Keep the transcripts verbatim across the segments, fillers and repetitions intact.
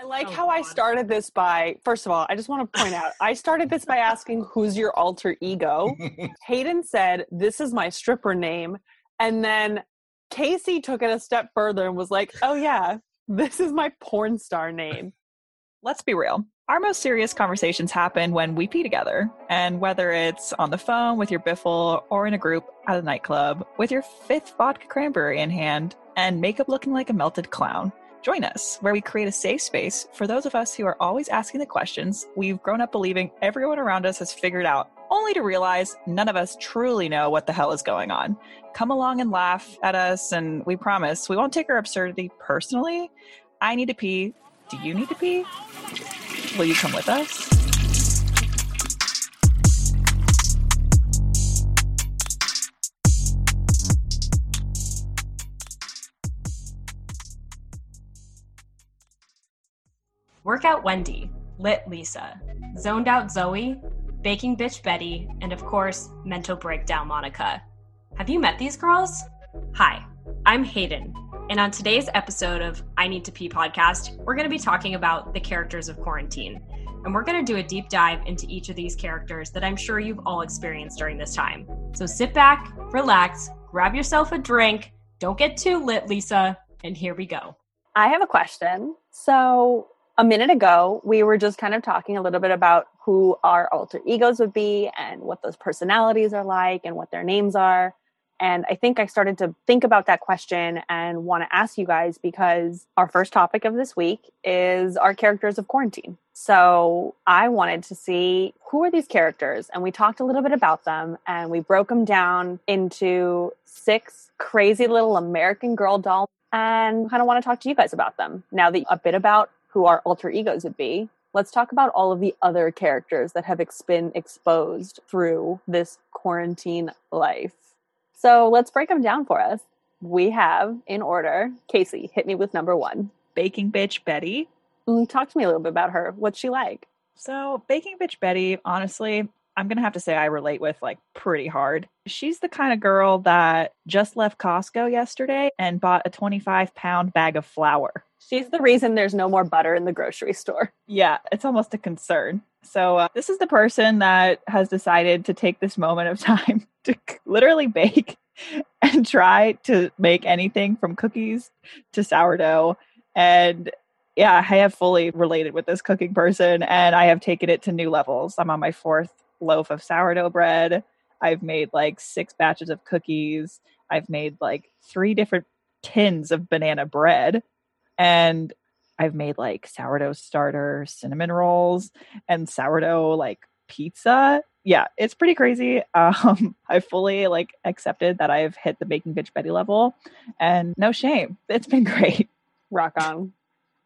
I like oh, how God. I started this by, first of all, I just want to point out, I started this by asking, who's your alter ego? Hayden said, this is my stripper name. And then Casey took it a step further and was like, oh yeah, this is my porn star name. Let's be real. Our most serious conversations happen when we pee together. And whether it's on the phone with your biffle or in a group at a nightclub with your fifth vodka cranberry in hand and makeup looking like a melted clown, join us where we create a safe space for those of us who are always asking the questions we've grown up believing everyone around us has figured out, only to realize none of us truly know what the hell is going on. Come along and laugh at us, and we promise we won't take our absurdity personally. I need to pee. Do you need to pee? Will you come with us? Workout Wendy, Lit Lisa, Zoned Out Zoe, Baking Bitch Betty, and of course, Mental Breakdown Monica. Have you met these girls? Hi, I'm Hayden. And on today's episode of I Need to Pee Podcast, we're going to be talking about the characters of quarantine. And we're going to do a deep dive into each of these characters that I'm sure you've all experienced during this time. So sit back, relax, grab yourself a drink, don't get too lit, Lisa, and here we go. I have a question. So a minute ago, we were just kind of talking a little bit about who our alter egos would be and what those personalities are like and what their names are. And I think I started to think about that question and want to ask you guys because our first topic of this week is our characters of quarantine. So I wanted to see, who are these characters? And we talked a little bit about them and we broke them down into six crazy little American Girl Doll, and kind of want to talk to you guys about them. Now that a bit about who our alter egos would be, let's talk about all of the other characters that have been exposed through this quarantine life. So let's break them down for us. We have, in order, Casey, hit me with number one. Baking Bitch Betty. Talk to me a little bit about her. What's she like? So Baking Bitch Betty, honestly, I'm going to have to say I relate with like pretty hard. She's the kind of girl that just left Costco yesterday and bought a twenty-five pound bag of flour. She's the reason there's no more butter in the grocery store. Yeah, it's almost a concern. So uh, this is the person that has decided to take this moment of time to literally bake and try to make anything from cookies to sourdough. And yeah, I have fully related with this cooking person and I have taken it to new levels. I'm on my fourth loaf of sourdough bread. I've made like six batches of cookies. I've made like three different tins of banana bread. And I've made like sourdough starter cinnamon rolls and sourdough like pizza. Yeah, it's pretty crazy. Um, I fully like accepted that I've hit the Baking Bitch Betty level and no shame. It's been great. Rock on.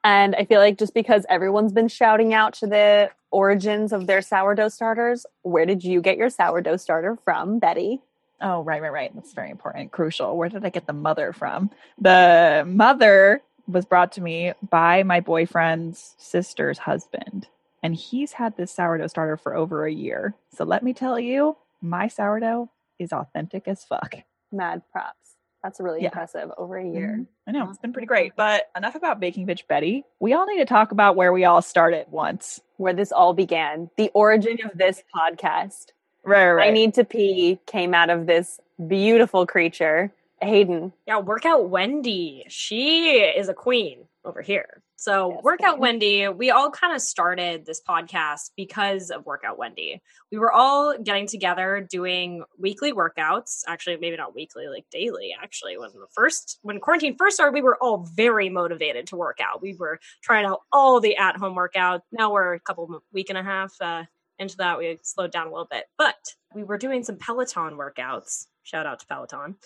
And I feel like just because everyone's been shouting out to the origins of their sourdough starters, where did you get your sourdough starter from, Betty? Oh, right, right, right. That's very important. Crucial. Where did I get the mother from? The mother was brought to me by my boyfriend's sister's husband. And he's had this sourdough starter for over a year. So let me tell you, my sourdough is authentic as fuck. Mad props. That's really yeah. impressive. Over a year. Mm-hmm. I know. Awesome. It's been pretty great. But enough about Baking Bitch Betty. We all need to talk about where we all started once. Where this all began. The origin of this podcast. Right, right. I Need to Pee came out of this beautiful creature. Hayden. Yeah, Workout Wendy. She is a queen over here. So yes, Workout Wendy, we all kind of started this podcast because of Workout Wendy. We were all getting together doing weekly workouts. Actually, maybe not weekly, like daily, actually. When the first when quarantine first started, we were all very motivated to work out. We were trying out all the at-home workouts. Now we're a couple week and a half uh, into that. We slowed down a little bit. But we were doing some Peloton workouts. Shout out to Peloton.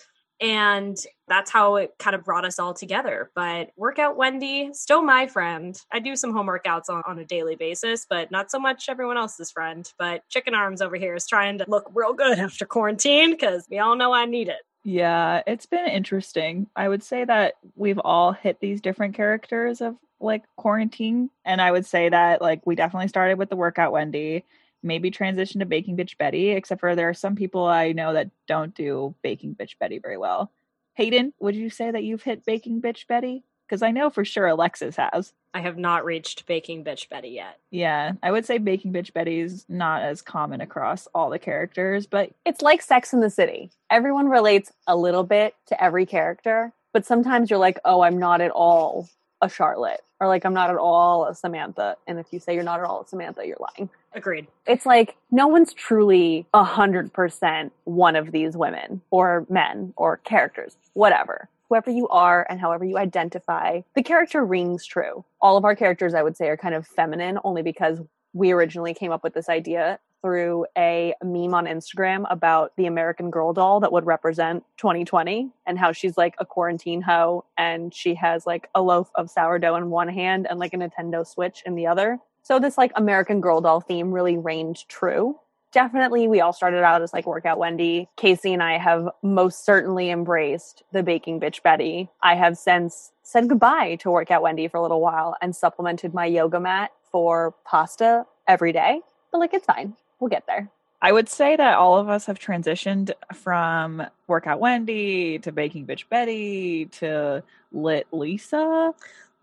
And that's how it kind of brought us all together. But Workout Wendy, still my friend. I do some home workouts on, on a daily basis, but not so much everyone else's friend. But Chicken Arms over here is trying to look real good after quarantine because we all know I need it. Yeah, it's been interesting. I would say that we've all hit these different characters of like quarantine. And I would say that like we definitely started with the Workout Wendy. Maybe transition to Baking Bitch Betty, except for there are some people I know that don't do Baking Bitch Betty very well. Hayden, would you say that you've hit Baking Bitch Betty? Because I know for sure Alexis has. I have not reached Baking Bitch Betty yet. Yeah, I would say Baking Bitch Betty is not as common across all the characters, but it's like Sex and the City. Everyone relates a little bit to every character, but sometimes you're like, oh, I'm not at all a Charlotte, or like, I'm not at all a Samantha. And if you say you're not at all a Samantha, you're lying. Agreed. It's like no one's truly a hundred percent one of these women or men or characters, whatever. Whoever you are and however you identify, the character rings true. All of our characters, I would say, are kind of feminine, only because we originally came up with this idea through a meme on Instagram about the American Girl Doll that would represent twenty twenty, and how she's like a quarantine hoe and she has like a loaf of sourdough in one hand and like a Nintendo Switch in the other. So this like American Girl Doll theme really reigned true. Definitely, we all started out as like Workout Wendy. Casey and I have most certainly embraced the Baking Bitch Betty. I have since said goodbye to Workout Wendy for a little while and supplemented my yoga mat for pasta every day. But like, it's fine. We'll get there. I would say that all of us have transitioned from Workout Wendy to Baking Bitch Betty to Lit Lisa.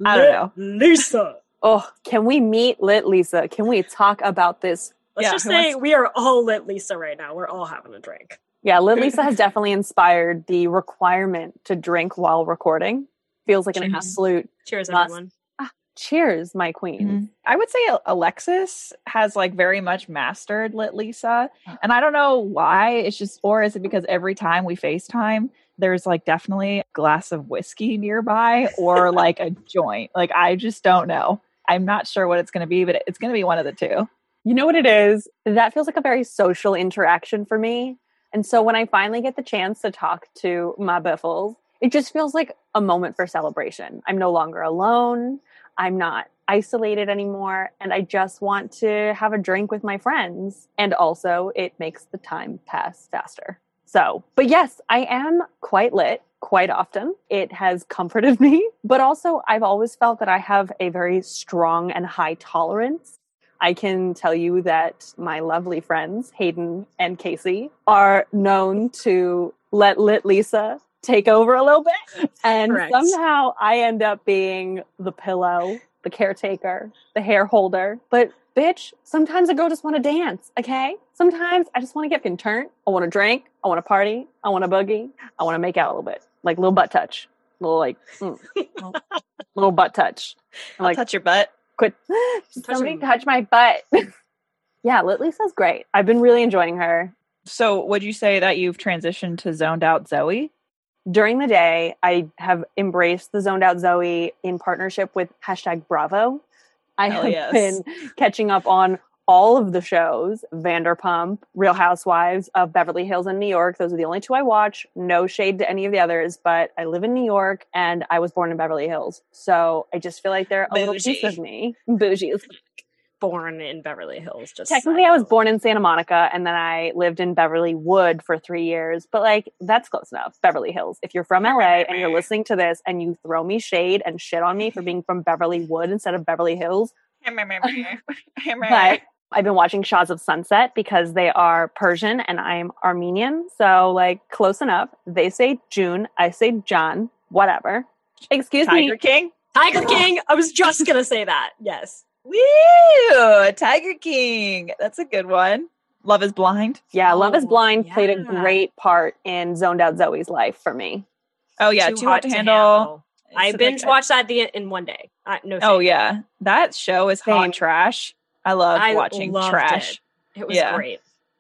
I don't know. Lisa. Oh, can we meet Lit Lisa? Can we talk about this? Let's yeah, just say wants- we are all Lit Lisa right now. We're all having a drink. Yeah, Lit Lisa has definitely inspired the requirement to drink while recording. Feels like cheers. An absolute cheers, must. Everyone. Cheers, my queen. Mm-hmm. I would say Alexis has like very much mastered Lit Lisa. And I don't know why. It's just, or is it because every time we FaceTime, there's like definitely a glass of whiskey nearby or like a joint. Like, I just don't know. I'm not sure what it's going to be, but it's going to be one of the two. You know what it is? That feels like a very social interaction for me. And so when I finally get the chance to talk to my biffles, it just feels like a moment for celebration. I'm no longer alone. I'm not isolated anymore, and I just want to have a drink with my friends. And also, it makes the time pass faster. So, but yes, I am quite lit quite often. It has comforted me, but also I've always felt that I have a very strong and high tolerance. I can tell you that my lovely friends, Hayden and Casey, are known to let Lit Lisa take over a little bit, and correct. Somehow I end up being the pillow, the caretaker, the hair holder. But bitch, sometimes a girl just want to dance, okay? Sometimes I just want to get fucking turned. I want to drink. I want to party. I want to boogie. I want to make out a little bit, like little butt touch, little like mm, little, little butt touch. I'm I'll like, touch your butt. Quit. Somebody touch, touch my butt. Yeah, Lit Lisa's great. I've been really enjoying her. So, would you say that you've transitioned to zoned out Zoe? During the day, I have embraced the Zoned Out Zoe in partnership with hashtag Bravo. I Hell have yes. been catching up on all of the shows, Vanderpump, Real Housewives of Beverly Hills and New York. Those are the only two I watch. No shade to any of the others, but I live in New York and I was born in Beverly Hills. So I just feel like they're a Bougie. Little piece of me. Bougie is born in Beverly Hills. Just technically, so. I was born in Santa Monica, and then I lived in Beverly Wood for three years. But like, that's close enough. Beverly Hills. If you're from L A and you're listening to this, and you throw me shade and shit on me for being from Beverly Wood instead of Beverly Hills, but I've been watching Shahs of Sunset because they are Persian and I'm Armenian, so like close enough. They say June, I say John. Whatever. Excuse Tiger me, Tiger King. Tiger King. I was just gonna say that. Yes. Woo! Tiger King. That's a good one. Love is Blind. Yeah, Love is Blind yeah. played a great part in Zoned Out Zoe's life for me. Oh, yeah. Too, Too Hot to Handle. handle. I binge like watched that the, in one day. Uh, no shame. Oh, yeah. That show is Same. hot trash. I love watching loved trash. It, it was yeah. great.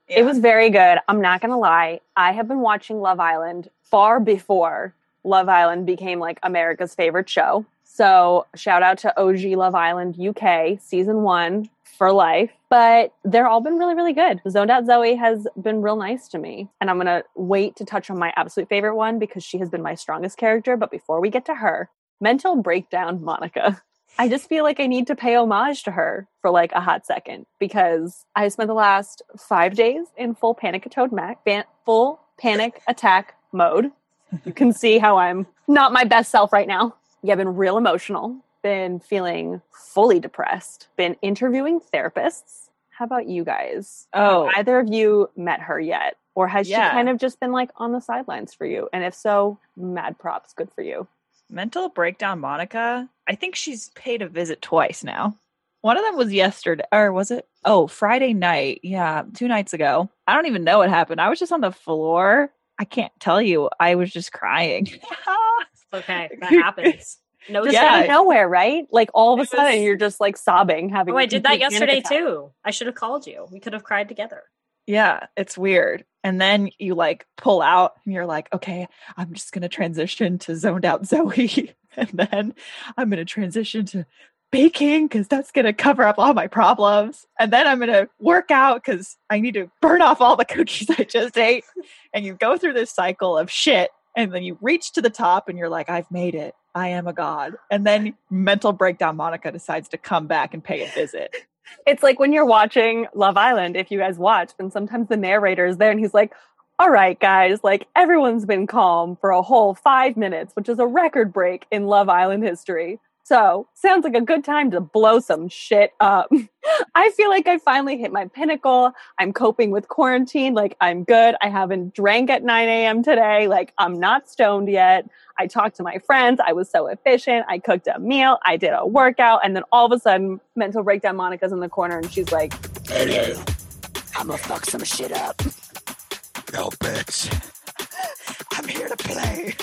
Yeah. It was very good. I'm not going to lie. I have been watching Love Island far before Love Island became like America's favorite show. So shout out to O G Love Island U K, season one for life. But they're all been really, really good. Zoned Out Zoe has been real nice to me. And I'm going to wait to touch on my absolute favorite one because she has been my strongest character. But before we get to her, mental breakdown Monica. I just feel like I need to pay homage to her for like a hot second because I spent the last five days in full panic, mac, ban- full panic attack mode. You can see how I'm not my best self right now. Yeah, I've been real emotional, been feeling fully depressed, been interviewing therapists. How about you guys? Oh, have either of you met her yet? Or has yeah. she kind of just been like on the sidelines for you? And if so, mad props, good for you. Mental breakdown Monica. I think she's paid a visit twice now. One of them was yesterday, or was it? Oh, Friday night. Yeah, two nights ago. I don't even know what happened. I was just on the floor. I can't tell you. I was just crying. Okay, that happens. No, just yeah. out of nowhere, right? Like all of a sudden, you're just like sobbing. Having oh, I did that yesterday too. I should have called you. We could have cried together. Yeah, it's weird. And then you like pull out and you're like, okay, I'm just going to transition to zoned out Zoe. And then I'm going to transition to baking because that's going to cover up all my problems. And then I'm going to work out because I need to burn off all the cookies I just ate. And you go through this cycle of shit. And then you reach to the top and you're like, I've made it. I am a god. And then mental breakdown Monica decides to come back and pay a visit. It's like when you're watching Love Island, if you guys watch, and sometimes the narrator is there and he's like, all right, guys, like everyone's been calm for a whole five minutes, which is a record break in Love Island history. So sounds like a good time to blow some shit up. I feel like I finally hit my pinnacle. I'm coping with quarantine. Like I'm good. I haven't drank at nine a.m. today. Like I'm not stoned yet. I talked to my friends. I was so efficient. I cooked a meal. I did a workout. And then all of a sudden, mental breakdown Monica's in the corner and she's like, hey, I'm gonna fuck some shit up. No, bitch. I'm here to play.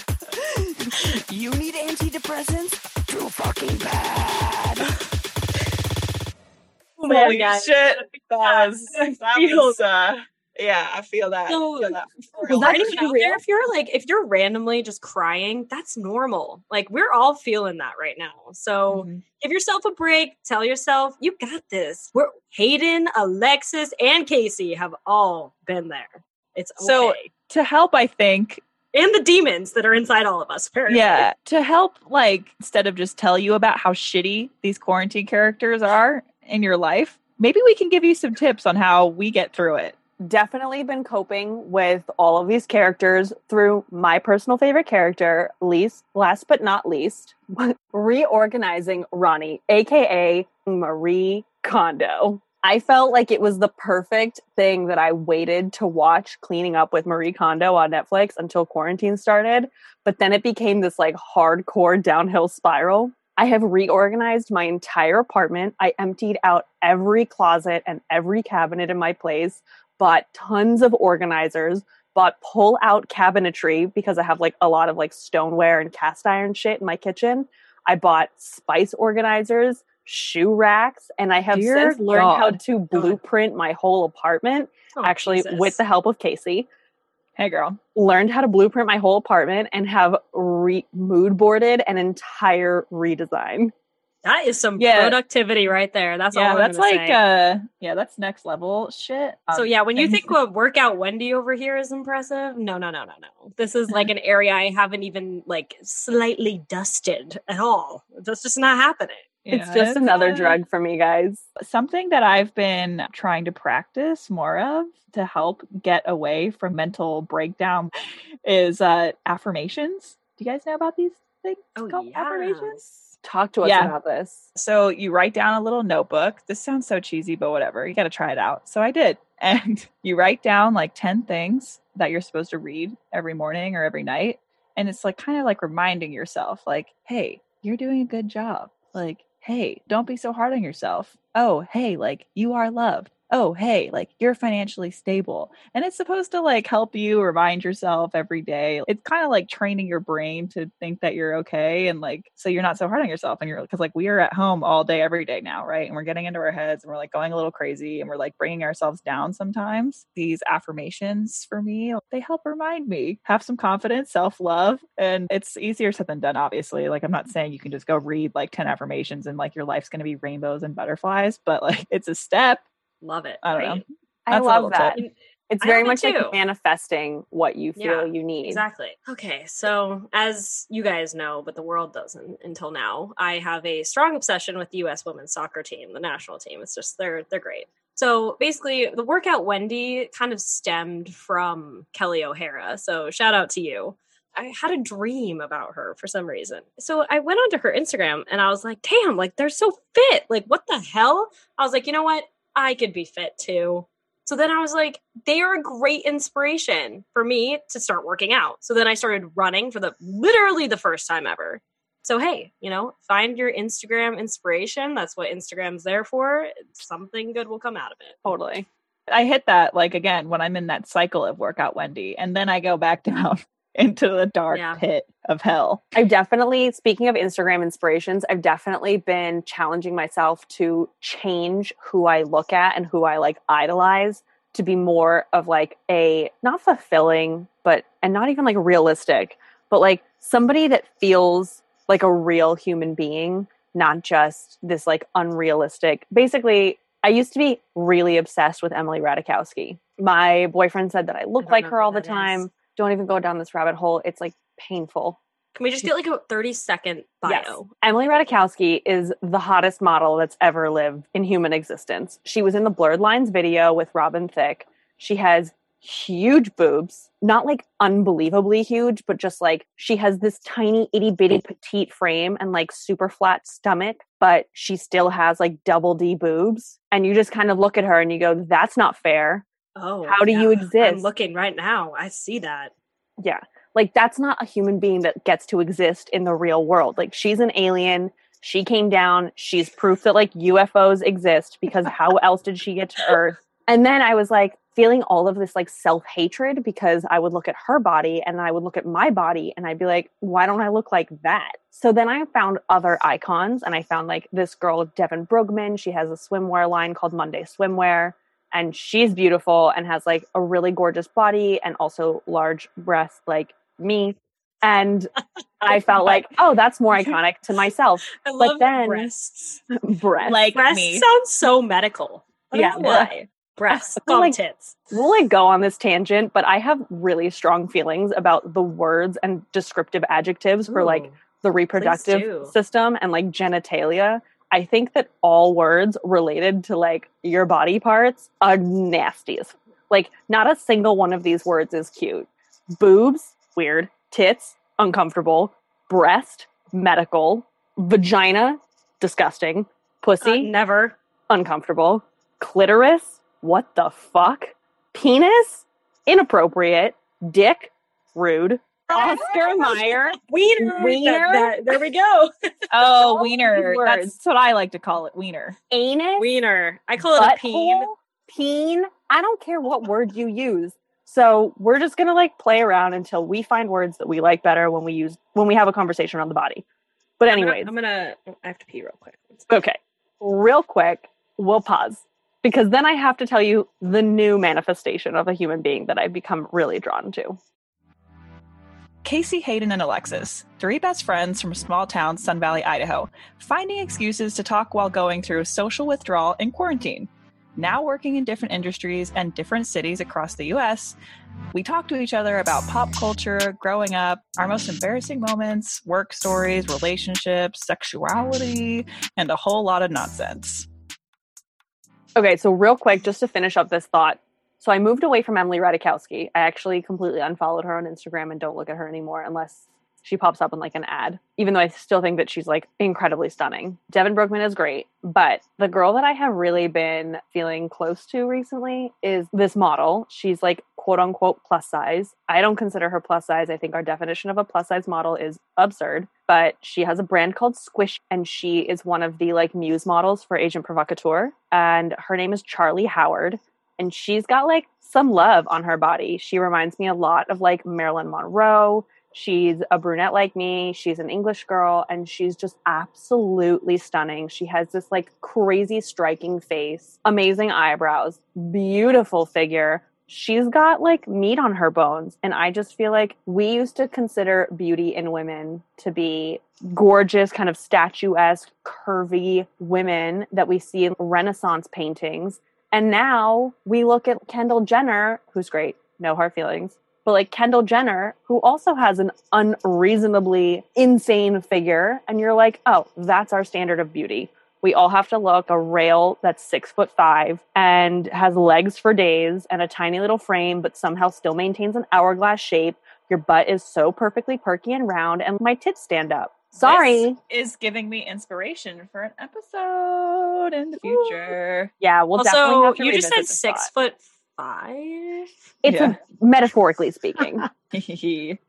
You need antidepressants? Too fucking bad. Oh my Holy God. shit. That was, that was, uh, yeah, I feel that. So, I feel that was that even real? If you're like, if you're randomly just crying, that's normal. Like we're all feeling that right now. So mm-hmm. give yourself a break. Tell yourself you got this. We're Hayden, Alexis, and Casey have all been there. It's okay. So to help, I think, and the demons that are inside all of us, apparently. Yeah, to help, like, instead of just tell you about how shitty these quarantine characters are in your life, maybe we can give you some tips on how we get through it. Definitely been coping with all of these characters through my personal favorite character, least, last but not least, reorganizing Ronnie, a k a. Marie Kondo. I felt like it was the perfect thing that I waited to watch Cleaning Up with Marie Kondo on Netflix until quarantine started. But then it became this like hardcore downhill spiral. I have reorganized my entire apartment. I emptied out every closet and every cabinet in my place, bought tons of organizers, bought pull out cabinetry because I have like a lot of like stoneware and cast iron shit in my kitchen. I bought spice organizers, shoe racks, and I have Dear since learned God. how to blueprint my whole apartment, oh, actually Jesus. with the help of Casey. Hey, girl. Learned how to blueprint my whole apartment and have re- mood boarded an entire redesign. That is some yeah. productivity right there. That's yeah, all I'm that's like, uh, yeah, that's next level shit. Um, so yeah, when you think what Workout Wendy over here is impressive, no, no, no, no, no. This is like an area I haven't even like slightly dusted at all. That's just not happening. Yeah, it's just another uh, drug for me, guys. Something that I've been trying to practice more of to help get away from mental breakdown is uh, affirmations. Do you guys know about these things oh, called yes. affirmations? Talk to us yeah. about this. So you write down a little notebook. This sounds so cheesy, but whatever. You got to try it out. So I did. And you write down like ten things that you're supposed to read every morning or every night. And it's like kind of like reminding yourself like, hey, you're doing a good job. Like, hey, don't be so hard on yourself. Oh, hey, like you are loved. Oh, hey, like you're financially stable. And it's supposed to like help you remind yourself every day. It's kind of like training your brain to think that you're okay. And like, so you're not so hard on yourself. And you're because like, we are at home all day, every day now, right? And we're getting into our heads and we're like going a little crazy and we're like bringing ourselves down sometimes. These affirmations for me, they help remind me, have some confidence, self-love. And it's easier said than done, obviously. Like, I'm not saying you can just go read like ten affirmations and like your life's going to be rainbows and butterflies, but like it's a step. Love it. I don't right? know. That's I love that. Tip. It's very much it like manifesting what you feel yeah, you need. Exactly. Okay. So as you guys know, but the world doesn't until now, I have a strong obsession with the U S women's soccer team, the national team. It's just, they're, they're great. So basically the Workout Wendy kind of stemmed from Kelly O'Hara. So shout out to you. I had a dream about her for some reason. So I went onto her Instagram and I was like, damn, like they're so fit. Like what the hell? I was like, you know what? I could be fit too. So then I was like, they are a great inspiration for me to start working out. So then I started running for the literally the first time ever. So, hey, you know, find your Instagram inspiration. That's what Instagram's there for. Something good will come out of it. Totally. I hit that, like, again, when I'm in that cycle of Workout Wendy, and then I go back down into the dark yeah. pit of hell. I've definitely, speaking of Instagram inspirations, I've definitely been challenging myself to change who I look at and who I, like, idolize to be more of, like, a, not fulfilling, but, and not even, like, realistic, but, like, somebody that feels like a real human being, not just this, like, unrealistic. Basically, I used to be really obsessed with Emily Ratajkowski. My boyfriend said that I looked like her all the time. Is. Don't even go down this rabbit hole. It's, like, painful. Can we just get, like, a thirty-second bio? Yes. Emily Ratajkowski is the hottest model that's ever lived in human existence. She was in the Blurred Lines video with Robin Thicke. She has huge boobs. Not, like, unbelievably huge, but just, like, she has this tiny, itty-bitty petite frame and, like, super flat stomach. But she still has, like, double D boobs. And you just kind of look at her and you go, that's not fair. Oh, how do yeah. you exist? I'm looking right now. I see that. Yeah. Like, that's not a human being that gets to exist in the real world. Like, she's an alien. She came down. She's proof that, like, U F Os exist, because how else did she get to Earth? And then I was, like, feeling all of this, like, self-hatred, because I would look at her body and I would look at my body and I'd be like, why don't I look like that? So then I found other icons, and I found, like, this girl, Devin Brugman. She has a swimwear line called Monday Swimwear. And she's beautiful and has, like, a really gorgeous body and also large breasts, like me. And I felt like, oh, that's more iconic to myself. I but love then breasts. breasts. Like breasts me. Sounds so medical. I yeah. Why? Breasts. We'll, like, tits. We'll, like, go on this tangent, but I have really strong feelings about the words and descriptive adjectives Ooh, for, like, the reproductive system and, like, genitalia. I think that all words related to, like, your body parts are nasty. Like, not a single one of these words is cute. Boobs, weird. Tits, uncomfortable. Breast, medical. Vagina, disgusting. Pussy, uh, never. Uncomfortable. Clitoris, what the fuck? Penis, inappropriate. Dick, rude. Oscar Mayer. Wiener. Wiener. That, that, there we go. Oh, wiener. That's what I like to call it. Wiener. Anus. Wiener. I call it a peen. Hole, peen. I don't care what word you use. So we're just going to, like, play around until we find words that we like better when we use, when we have a conversation around the body. But anyways. I'm going to, I have to pee real quick. Okay. Real quick. We'll pause. Because then I have to tell you the new manifestation of a human being that I've become really drawn to. Casey, Hayden, and Alexis, three best friends from small town Sun Valley, Idaho, finding excuses to talk while going through social withdrawal and quarantine. Now working in different industries and different cities across the U S, we talk to each other about pop culture, growing up, our most embarrassing moments, work stories, relationships, sexuality, and a whole lot of nonsense. Okay, so real quick, just to finish up this thought. So I moved away from Emily Ratajkowski. I actually completely unfollowed her on Instagram and don't look at her anymore unless she pops up in, like, an ad, even though I still think that she's, like, incredibly stunning. Devin Brugman is great, but the girl that I have really been feeling close to recently is this model. She's, like, quote unquote plus size. I don't consider her plus size. I think our definition of a plus size model is absurd, but she has a brand called Squish, and she is one of the, like, muse models for Agent Provocateur, and her name is Charlie Howard. And she's got, like, some love on her body. She reminds me a lot of, like, Marilyn Monroe. She's a brunette like me. She's an English girl. And she's just absolutely stunning. She has this, like, crazy striking face, amazing eyebrows, beautiful figure. She's got, like, meat on her bones. And I just feel like we used to consider beauty in women to be gorgeous, kind of statuesque, curvy women that we see in Renaissance paintings. And now we look at Kendall Jenner, who's great, no hard feelings, but, like, Kendall Jenner, who also has an unreasonably insane figure. And you're like, oh, that's our standard of beauty. We all have to look a rail that's six foot five and has legs for days and a tiny little frame, but somehow still maintains an hourglass shape. Your butt is so perfectly perky and round, and my tits stand up. Sorry. This is giving me inspiration for an episode in the future. Ooh. Yeah, we'll also, definitely have to. You just said six thought. foot five? It's yeah. a, metaphorically speaking.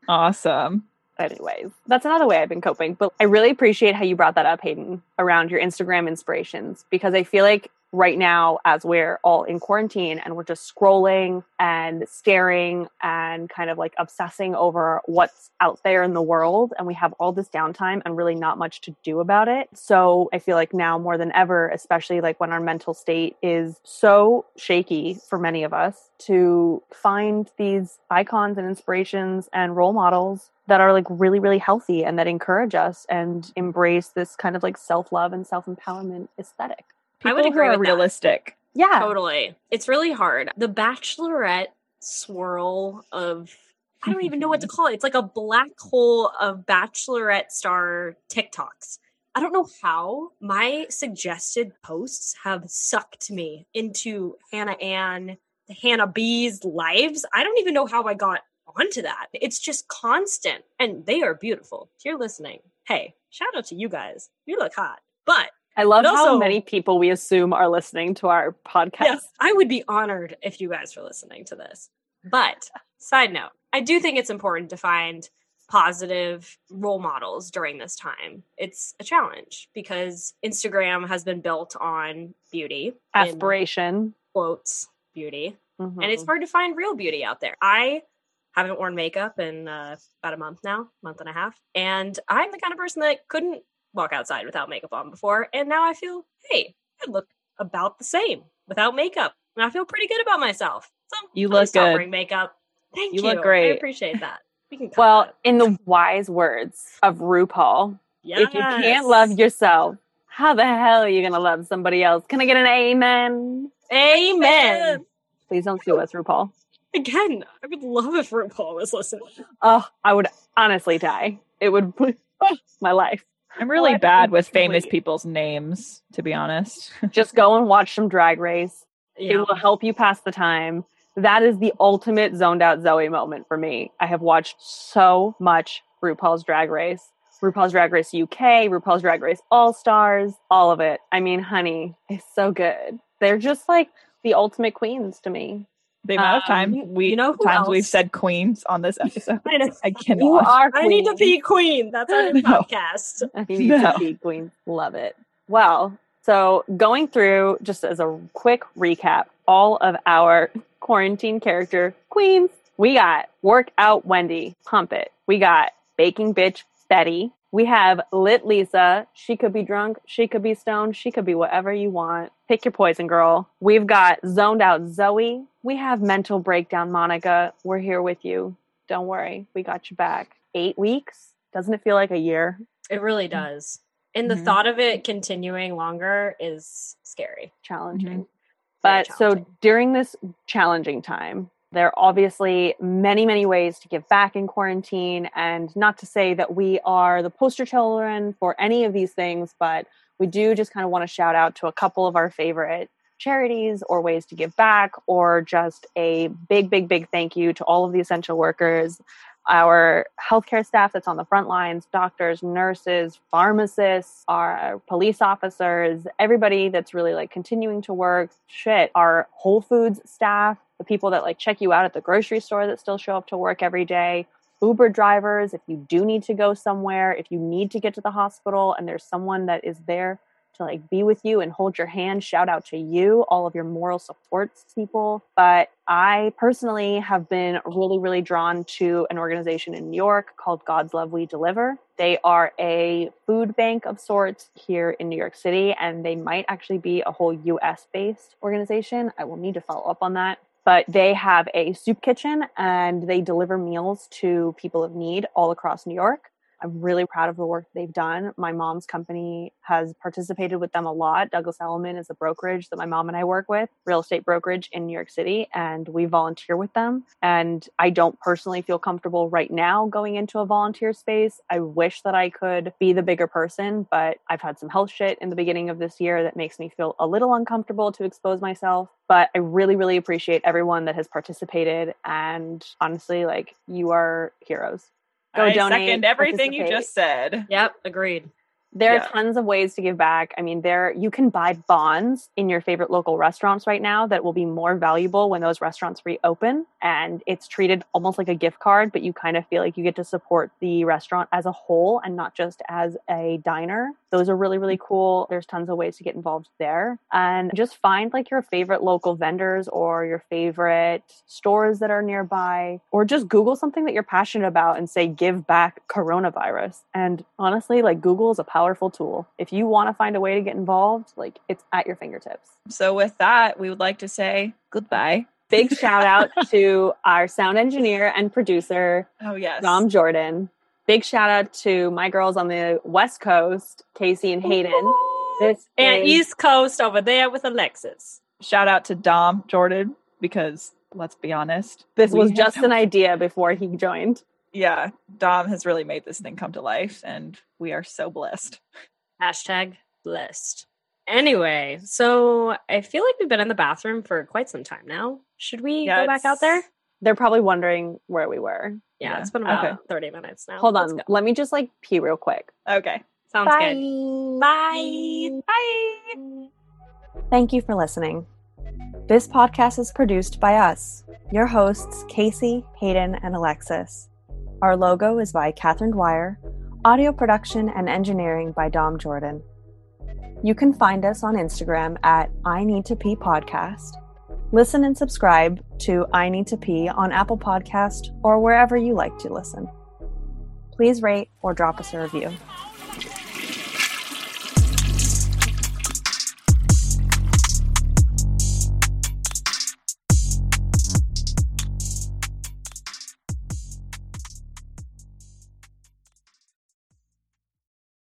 Awesome. anyways, that's another way I've been coping. But I really appreciate how you brought that up, Hayden, around your Instagram inspirations, because I feel like right now, as we're all in quarantine and we're just scrolling and staring and kind of like obsessing over what's out there in the world, and we have all this downtime and really not much to do about it. So I feel like now more than ever, especially like when our mental state is so shaky for many of us, to find these icons and inspirations and role models that are like really, really healthy and that encourage us and embrace this kind of like self-love and self-empowerment aesthetic. People I would agree with realistic. That. Yeah. Totally. It's really hard. The bachelorette swirl of, I don't even know what to call it. It's like a black hole of bachelorette star TikToks. I don't know how my suggested posts have sucked me into Hannah Ann, the Hannah B's lives. I don't even know how I got onto that. It's just constant. And they are beautiful. If you're listening, hey, shout out to you guys. You look hot. But I love also, how many people we assume are listening to our podcast. Yes, I would be honored if you guys were listening to this. But side note, I do think it's important to find positive role models during this time. It's a challenge because Instagram has been built on beauty. Aspiration. Quotes, beauty. Mm-hmm. And it's hard to find real beauty out there. I haven't worn makeup in uh, about a month now, month and a half. And I'm the kind of person that couldn't walk outside without makeup on before, and now I feel, hey, I look about the same without makeup, and I feel pretty good about myself. So you look good. Wearing makeup, thank you. You look great. I appreciate that. We can well, that. In the wise words of RuPaul, yes. If you can't love yourself, how the hell are you gonna love somebody else? Can I get an amen? Amen. amen. Please don't sue us, RuPaul. Again, I would love if RuPaul was listening. Oh, I would honestly die. It would my life. I'm really what? bad with famous people's names, to be honest. Just go and watch some Drag Race. Yeah. It will help you pass the time. That is the ultimate zoned out Zoe moment for me. I have watched so much RuPaul's Drag Race. RuPaul's Drag Race U K, RuPaul's Drag Race All-Stars, all of it. I mean, honey, it's so good. They're just like the ultimate queens to me. The amount um, of time we you know times else? we've said queens on this episode. I, I cannot. You are queen. I need to be queen. That's our no. podcast. I need no. to be queen. Love it. Well, so going through just as a quick recap, all of our quarantine character queens. We got Workout Wendy, Pump It. We got Baking Bitch Betty. We have Lit Lisa. She could be drunk. She could be stoned. She could be whatever you want. Pick your poison, girl. We've got Zoned Out Zoe. We have Mental Breakdown Monica. We're here with you. Don't worry. We got you back. Eight weeks? Doesn't it feel like a year? It really does. And mm-hmm. the thought of it continuing longer is scary. Challenging. Mm-hmm. But challenging. So during this challenging time, there are obviously many, many ways to give back in quarantine. And not to say that we are the poster children for any of these things, but we do just kind of want to shout out to a couple of our favorite charities or ways to give back, or just a big, big, big thank you to all of the essential workers, our healthcare staff that's on the front lines, doctors, nurses, pharmacists, our police officers, everybody that's really like continuing to work. Shit, our Whole Foods staff, the people that like check you out at the grocery store that still show up to work every day, Uber drivers, if you do need to go somewhere, if you need to get to the hospital and there's someone that is there to like be with you and hold your hand, shout out to you, all of your moral supports people. But I personally have been really, really drawn to an organization in New York called God's Love We Deliver. They are a food bank of sorts here in New York City, and they might actually be a whole U S-based organization. I will need to follow up on that. But they have a soup kitchen and they deliver meals to people of need all across New York. I'm really proud of the work they've done. My mom's company has participated with them a lot. Douglas Elliman is a brokerage that my mom and I work with, real estate brokerage in New York City, and we volunteer with them. And I don't personally feel comfortable right now going into a volunteer space. I wish that I could be the bigger person, but I've had some health shit in the beginning of this year that makes me feel a little uncomfortable to expose myself. But I really, really appreciate everyone that has participated. And honestly, like, you are heroes. Go I donate, second everything you just said. Yep, agreed. There yeah. are tons of ways to give back. I mean, there you can buy bonds in your favorite local restaurants right now that will be more valuable when those restaurants reopen. And it's treated almost like a gift card, but you kind of feel like you get to support the restaurant as a whole and not just as a diner. Those are really, really cool. There's tons of ways to get involved there. And just find like your favorite local vendors or your favorite stores that are nearby, or just Google something that you're passionate about and say, give back coronavirus. And honestly, like Google is a powerful Powerful tool. If you want to find a way to get involved, like it's at your fingertips. So with that, we would like to say goodbye. Big shout out to our sound engineer and producer, oh yes, Dom Jordan. Big shout out to my girls on the West Coast, Casey and Hayden. Ooh, this and is... East Coast over there with Alexis. Shout out to Dom Jordan because let's be honest, this was just an idea before he joined. Yeah, Dom has really made this thing come to life, and we are so blessed. Hashtag blessed. Anyway, so I feel like we've been in the bathroom for quite some time now. Should we yeah, go back out there? They're probably wondering where we were. Yeah, yeah. It's been about okay. thirty minutes now. Hold on. Let me just, like, pee real quick. Okay. Sounds Bye. good. Bye. Bye. Thank you for listening. This podcast is produced by us, your hosts, Casey, Hayden, and Alexis. Our logo is by Catherine Dwyer, audio production and engineering by Dom Jordan. You can find us on Instagram at I Need to Pee Podcast. Listen and subscribe to I Need to Pee on Apple Podcast or wherever you like to listen. Please rate or drop us a review.